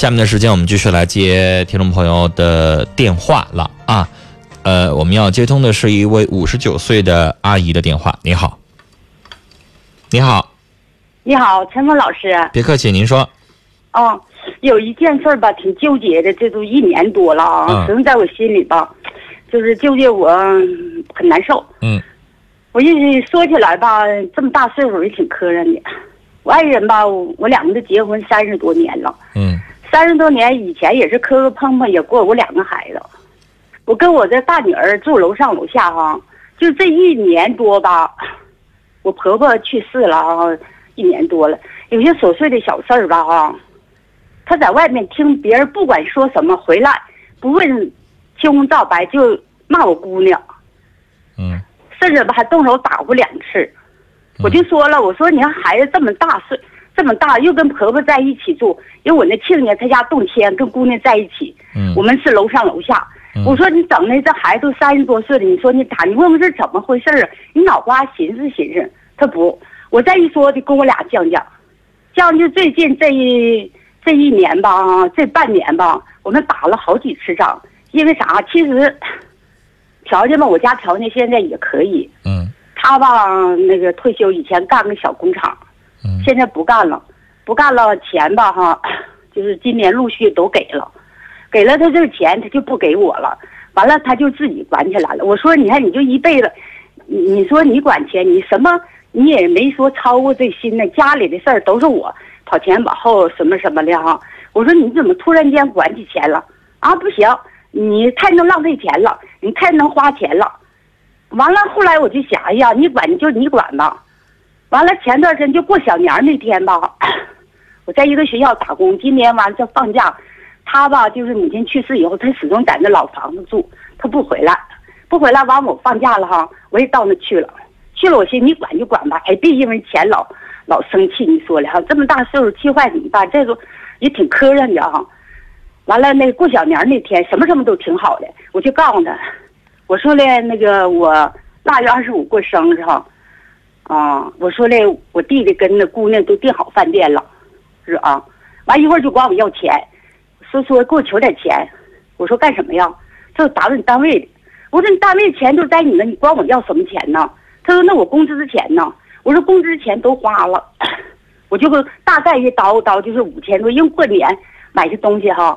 下面的时间我们继续来接听众朋友的电话了啊，我们要接通的是一位59岁的阿姨的电话。你好。你好。你好，陈峰老师。别客气，您说。哦，有一件事吧，挺纠结的，这都1年多了啊，始终在我心里吧，就是纠结我很难受。嗯。我一说起来吧，这么大岁数也挺磕碜的。我爱人吧，我两个都结婚30多年了。嗯。30多年以前也是磕磕碰碰，也过我2个孩子。我跟我的大女儿住楼上楼下哈，就这1年多吧，我婆婆去世了啊，1年多了，有些琐碎的小事儿吧哈，她在外面听别人不管说什么，回来不问青红皂白就骂我姑娘，嗯，甚至吧还动手打过2次，我就说了，我说你看孩子这么大岁，这么大又跟婆婆在一起住，因为我那亲家他家动迁跟姑娘在一起，嗯，我们是楼上楼下。我说你整的这孩子都30多岁了，你说你打，你问问这怎么回事啊？你脑瓜寻思寻思。他不，我再一说就跟我俩犟，就最近这1年吧啊，这半年吧，我们打了好几次仗。因为啥？其实条件吧，我家条件现在也可以。嗯。他吧，那个退休以前干个小工厂，嗯，现在不干了，不干了钱吧哈，就是今年陆续都给了。给了他这个钱，他就不给我了。完了，他就自己管起来了。我说，你看，你就一辈子，你说你管钱，你什么你也没说超过最新的，家里的事儿都是我跑前往后什么什么的哈。我说你怎么突然间管起钱了啊？不行，你太能浪费钱了，你太能花钱了。完了，后来我就想，哎呀，你管就你管吧。完了，前段时间就过小年那天吧，我在一个学校打工，今年完这放假。他吧，就是母亲去世以后，他始终在那老房子住，他不回来，不回来。完我放假了哈，我也到那去了，去了我寻思你管就管吧，哎，别因为钱老生气。你说了哈，这么大岁数气坏怎么办？这个也挺磕碜的哈。完了那过小年那天，什么都挺好的，我就告诉他，我说嘞那个我腊月25过生日哈，啊，我说嘞我弟弟跟那姑娘都订好饭店了，是啊，完一会儿就管我要钱。说给我求点钱，我说干什么呀？他说打到你单位的。我说你单位钱都在你那，你管我要什么钱呢？他说那我工资之钱呢？我说工资之钱都花了，我就大概一叨就是5000多，因为过年买些东西哈。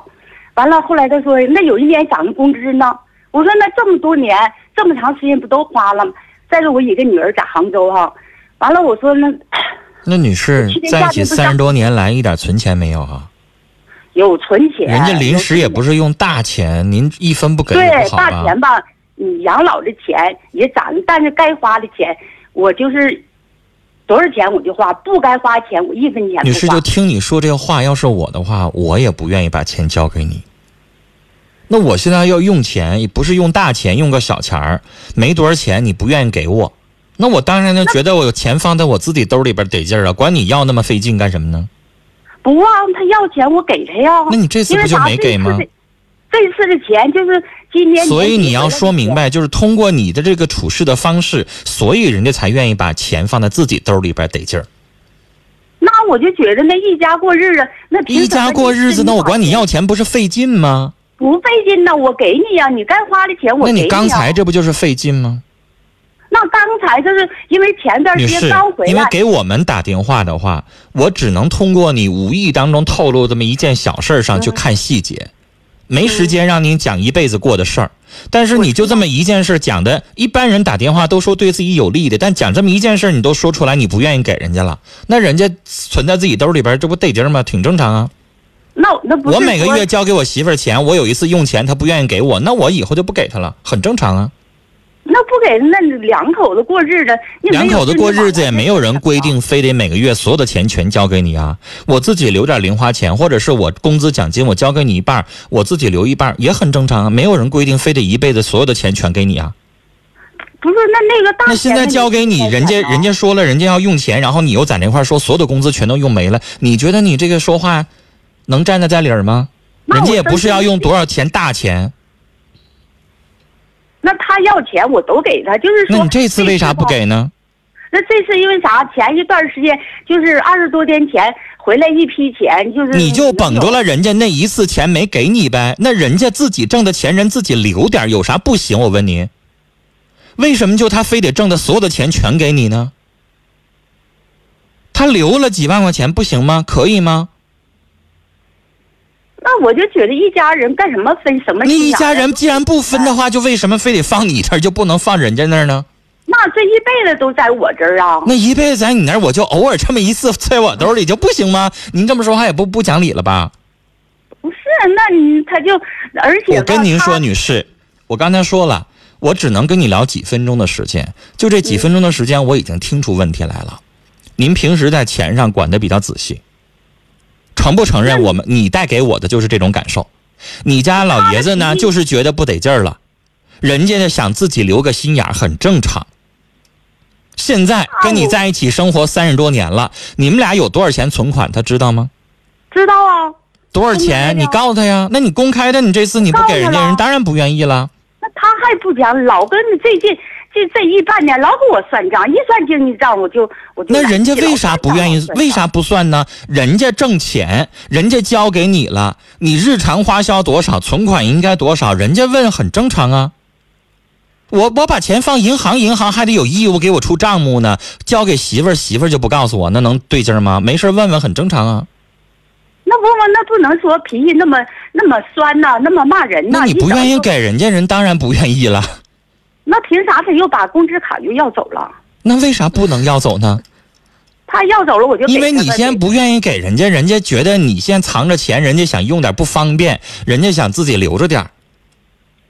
完了后来他说那有一年涨的工资呢？我说那这么多年这么长时间不都花了吗？再说我一个女儿在杭州哈，完了我说那女士在一起30多年来一点存钱没有啊？有存钱，人家临时也不是用大钱，您一分不给对大钱吧？你养老的钱也攒，但是该花的钱我就是多少钱我就花，不该花钱我一分钱不花。女士，就听你说这个话，要是我的话，我也不愿意把钱交给你。那我现在要用钱，也不是用大钱，用个小钱儿，没多少钱，你不愿意给我，那我当然就觉得我有钱放在我自己兜里边得劲儿啊，管你要那么费劲干什么呢？不啊，他要钱我给他呀。那你这次不就没给吗？这次的钱就是今年。所以你要说明白，就是通过你的这个处事的方式，所以人家才愿意把钱放在自己兜里边得劲儿。那我就觉得那一家过日子，那一家过日子，那我管你要钱不是费劲吗？不费劲呢，我给你呀，你该花的钱我给你。那你刚才这不就是费劲吗？那刚才就是因为前段时间刚回来，因为给我们打电话的话，我只能通过你无意当中透露这么一件小事上去看细节，没时间让您讲一辈子过的事儿。但是你就这么一件事讲的，一般人打电话都说对自己有利的，但讲这么一件事你都说出来，你不愿意给人家了，那人家存在自己兜里边，这不得劲吗？挺正常啊。那不是我每个月交给我媳妇儿钱，我有一次用钱她不愿意给我，那我以后就不给她了，很正常啊。那不给那两口子过日子，两口子过日子也没有人规定非得每个月所有的钱全交给你啊。我自己留点零花钱，或者是我工资奖金我交给你一半，我自己留一半也很正常啊。没有人规定非得一辈子所有的钱全给你啊。不是那个大钱那现在交给你，人家说了人家要用钱，然后你又在那块说所有的工资全都用没了，你觉得你这个说话能站在家里吗？人家也不是要用多少钱大钱。那他要钱我都给他，就是说。那你这次为啥不给呢？那这次因为啥？前一段时间就是20多天前回来一批钱，就是你就绷住了人家那一次钱没给你呗，那人家自己挣的钱人自己留点，有啥不行？我问你，为什么就他非得挣的所有的钱全给你呢？他留了几万块钱不行吗？可以吗？那我就觉得一家人干什么分什么？你一家人既然不分的话，就为什么非得放你这儿就不能放人家那儿呢？那这一辈子都在我这儿啊！那一辈子在你那儿，我就偶尔这么一次在我兜里就不行吗？您这么说话也不讲理了吧？不是，那你他就而且我跟您说，女士，我刚才说了，我只能跟你聊几分钟的时间，就这几分钟的时间，我已经听出问题来了。您平时在钱上管得比较仔细，承不承认我们你带给我的就是这种感受？你家老爷子呢，就是觉得不得劲儿了，人家想自己留个心眼，很正常。现在跟你在一起生活30多年了，你们俩有多少钱存款他知道吗？知道啊。多少钱你告诉他呀？那你公开的，你这次你不给人家，人当然不愿意了。那他还不讲，老跟这一半年老给我算账，一算经济账我就。那人家为啥不愿意？为啥不算呢？人家挣钱，人家交给你了，你日常花销多少，存款应该多少，人家问很正常啊。我把钱放银行，银行还得有义务给我出账目呢，交给媳妇儿，媳妇儿就不告诉我，那能对劲吗？没事问问很正常啊。那不能说脾气那么酸呐、啊，那么骂人呐、啊。那你不愿意给人家，人当然不愿意了。那凭啥他又把工资卡又要走了？那为啥不能要走呢？他要走了我就因为你先不愿意给人家，人家觉得你先藏着钱，人家想用点不方便，人家想自己留着点。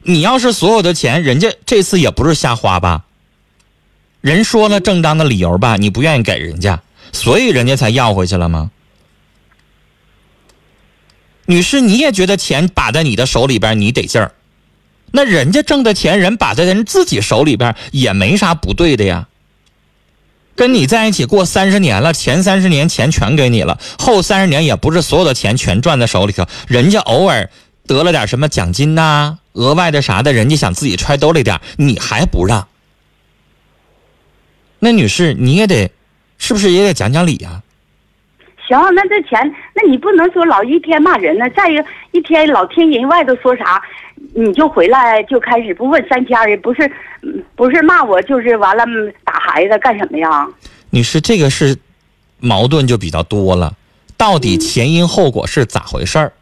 你要是所有的钱，人家这次也不是瞎花吧？人说了正当的理由吧，你不愿意给人家，所以人家才要回去了吗？女士，你也觉得钱把在你的手里边你得劲儿，那人家挣的钱人把在人自己手里边也没啥不对的呀。跟你在一起过30年了，前30年钱全给你了，后30年也不是所有的钱全赚在手里头，人家偶尔得了点什么奖金呐、额外的啥的，人家想自己揣兜里点，你还不让。那女士你也得，是不是也得讲讲理啊？行，那这钱，那你不能说老一天骂人呢，再一天老听人外头说啥，你就回来就开始不问三七二十，不是骂我就是完了打孩子干什么呀？女士，这个是矛盾就比较多了，到底前因后果是咋回事儿？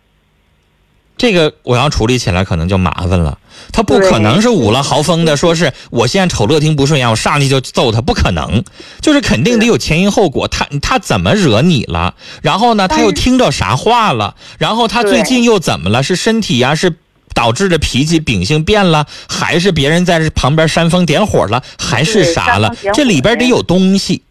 这个我要处理起来可能就麻烦了，他不可能是捂了豪风的说是我现在瞅乐听不顺眼我上去就揍他，不可能，就是肯定得有前因后果，他怎么惹你了，然后呢他又听着啥话了，然后他最近又怎么了，是身体啊，是导致的脾气秉性变了，还是别人在旁边煽风点火了，还是啥了，这里边得有东西。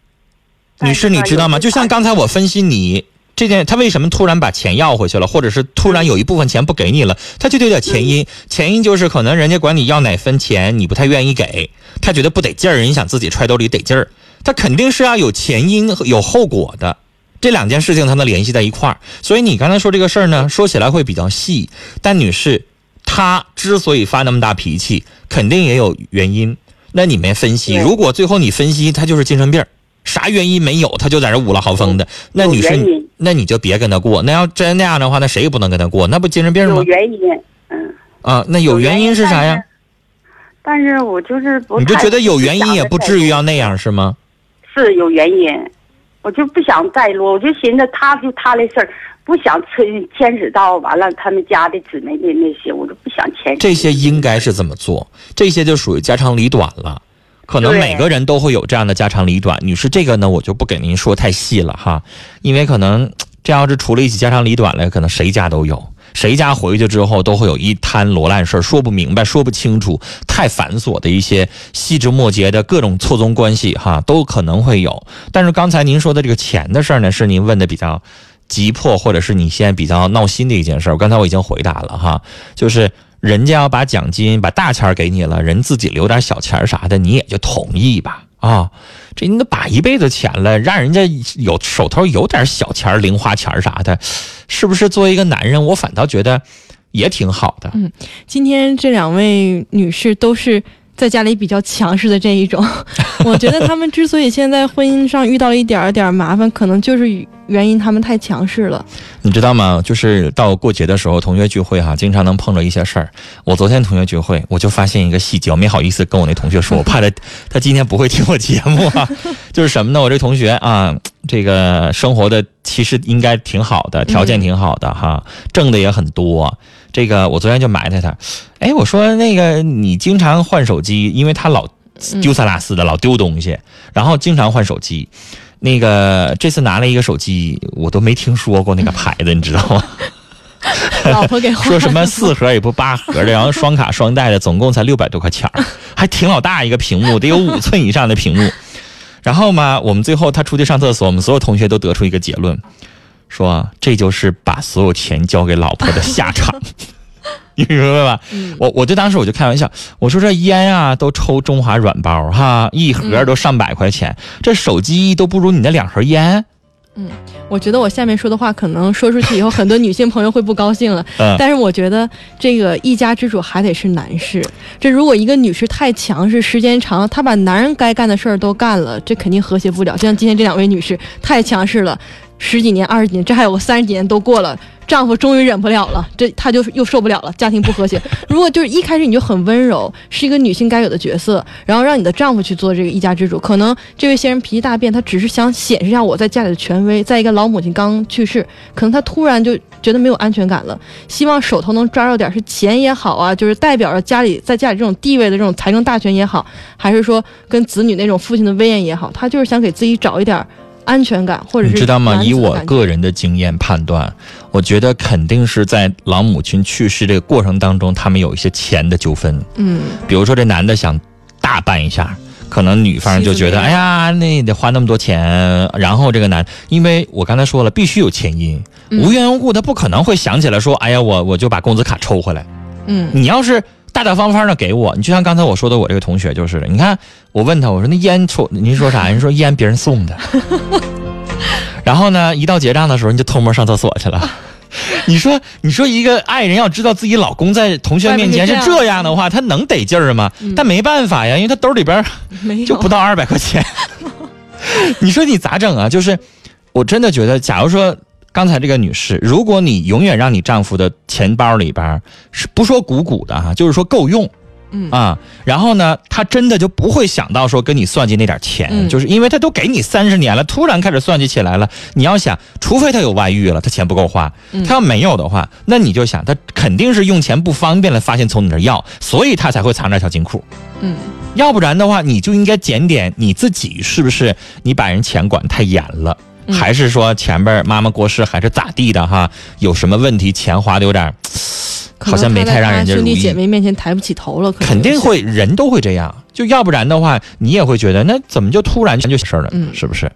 女士你知道吗？就像刚才我分析你这件，他为什么突然把钱要回去了，或者是突然有一部分钱不给你了，他就有点前因。前因就是可能人家管你要哪分钱你不太愿意给，他觉得不得劲儿，人想自己揣兜里得劲儿，他肯定是要有前因有后果的，这两件事情他能联系在一块儿。所以你刚才说这个事儿呢，说起来会比较细，但女士他之所以发那么大脾气肯定也有原因，那你没分析，如果最后你分析他就是精神病，啥原因没有，他就在这捂了豪风的，那女士那你就别跟他过，那要真那样的话那谁也不能跟他过，那不精神病吗？有原因。嗯啊，那有原因是啥呀？但是我就是不，你就觉得有原因也不至于要那样是吗？是有原因，我就不想再落，我就寻思他的事儿，不想牵扯到完了他们家的姊妹的那些，我就不想牵扯。这些应该是怎么做，这些就属于家长里短了，可能每个人都会有这样的家长里短。女士，这个呢我就不给您说太细了哈，因为可能这要是处理起家长里短来，可能谁家都有，谁家回去之后都会有一摊罗烂事，说不明白说不清楚，太繁琐的一些细枝末节的各种错综关系哈，都可能会有。但是刚才您说的这个钱的事呢，是您问的比较急迫，或者是你现在比较闹心的一件事，刚才我已经回答了哈，就是人家要把奖金把大钱给你了，人自己留点小钱啥的，你也就同意吧啊，这你都把一辈子钱了，让人家有手头有点小钱零花钱啥的，是不是作为一个男人我反倒觉得也挺好的。嗯，今天这两位女士都是在家里比较强势的这一种，我觉得他们之所以现在婚姻上遇到了一点麻烦，可能就是原因他们太强势了。你知道吗？就是到过节的时候，同学聚会哈，经常能碰着一些事儿。我昨天同学聚会，我就发现一个细节，我没好意思跟我那同学说，我怕他今天不会听我节目啊。就是什么呢？我这同学啊，这个生活的其实应该挺好的，条件挺好的哈，挣的也很多。这个我昨天就埋汰他，哎，我说那个你经常换手机，因为他老丢三落四的，老丢东西，然后经常换手机。那个这次拿了一个手机，我都没听说过那个牌子，你知道吗？老婆给说什么4盒也不8盒的，然后双卡双待的，总共才600多块钱，还挺老大一个屏幕，得有5寸以上的屏幕。然后嘛，我们最后他出去上厕所，我们所有同学都得出一个结论，说这就是把所有钱交给老婆的下场。你明白吧？我就当时我就开玩笑，我说这烟啊都抽中华软包哈，1盒都上100块钱，这手机都不如你那2盒烟。我觉得我下面说的话可能说出去以后，很多女性朋友会不高兴了。但是我觉得这个一家之主还得是男士。这如果一个女士太强势，时间长，她把男人该干的事儿都干了，这肯定和谐不了。就像今天这两位女士太强势了，10几年、20几年，这还有个30几年都过了。丈夫终于忍不了了，这她就又受不了了，家庭不和谐。如果就是一开始你就很温柔，是一个女性该有的角色，然后让你的丈夫去做这个一家之主，可能这位先生脾气大变，他只是想显示一下我在家里的权威。在一个老母亲刚去世，可能他突然就觉得没有安全感了，希望手头能抓着点，是钱也好啊，就是代表着家里在家里这种地位的这种财政大权也好，还是说跟子女那种父亲的威严也好，他就是想给自己找一点安全感，或者是你知道吗？以我个人的经验判断，我觉得肯定是在老母亲去世这个过程当中，他们有一些钱的纠纷。比如说这男的想大办一下，可能女方就觉得，哎呀，那得花那么多钱。然后这个男，因为我刚才说了，必须有前因，无缘无故他不可能会想起来说，哎呀，我就把工资卡抽回来。你要是大大方方的给我，你就像刚才我说的，我这个同学就是的。你看，我问他，我说那烟抽，您说啥？人说烟别人送的。然后呢，一到结账的时候，你就偷摸上厕所去了。你说一个爱人要知道自己老公在同学面前是这样的话，他能得劲儿吗？但没办法呀，因为他兜里边就不到200块钱。你说你咋整啊？就是我真的觉得，假如说刚才这个女士，如果你永远让你丈夫的钱包里边是不说鼓鼓的哈，就是说够用，然后呢，他真的就不会想到说跟你算计那点钱，就是因为他都给你30年了，突然开始算计起来了。你要想，除非他有外遇了，他钱不够花，他要没有的话，那你就想他肯定是用钱不方便了，发现从你这要，所以他才会藏着条金库。要不然的话，你就应该检点你自己，是不是你把人钱管太严了。还是说前边妈妈过世还是咋地的哈？有什么问题？钱花的有点，好像没太让人家如意。兄弟姐妹面前抬不起头了，肯定会，人都会这样。就要不然的话，你也会觉得那怎么就突然就事儿了，是不是？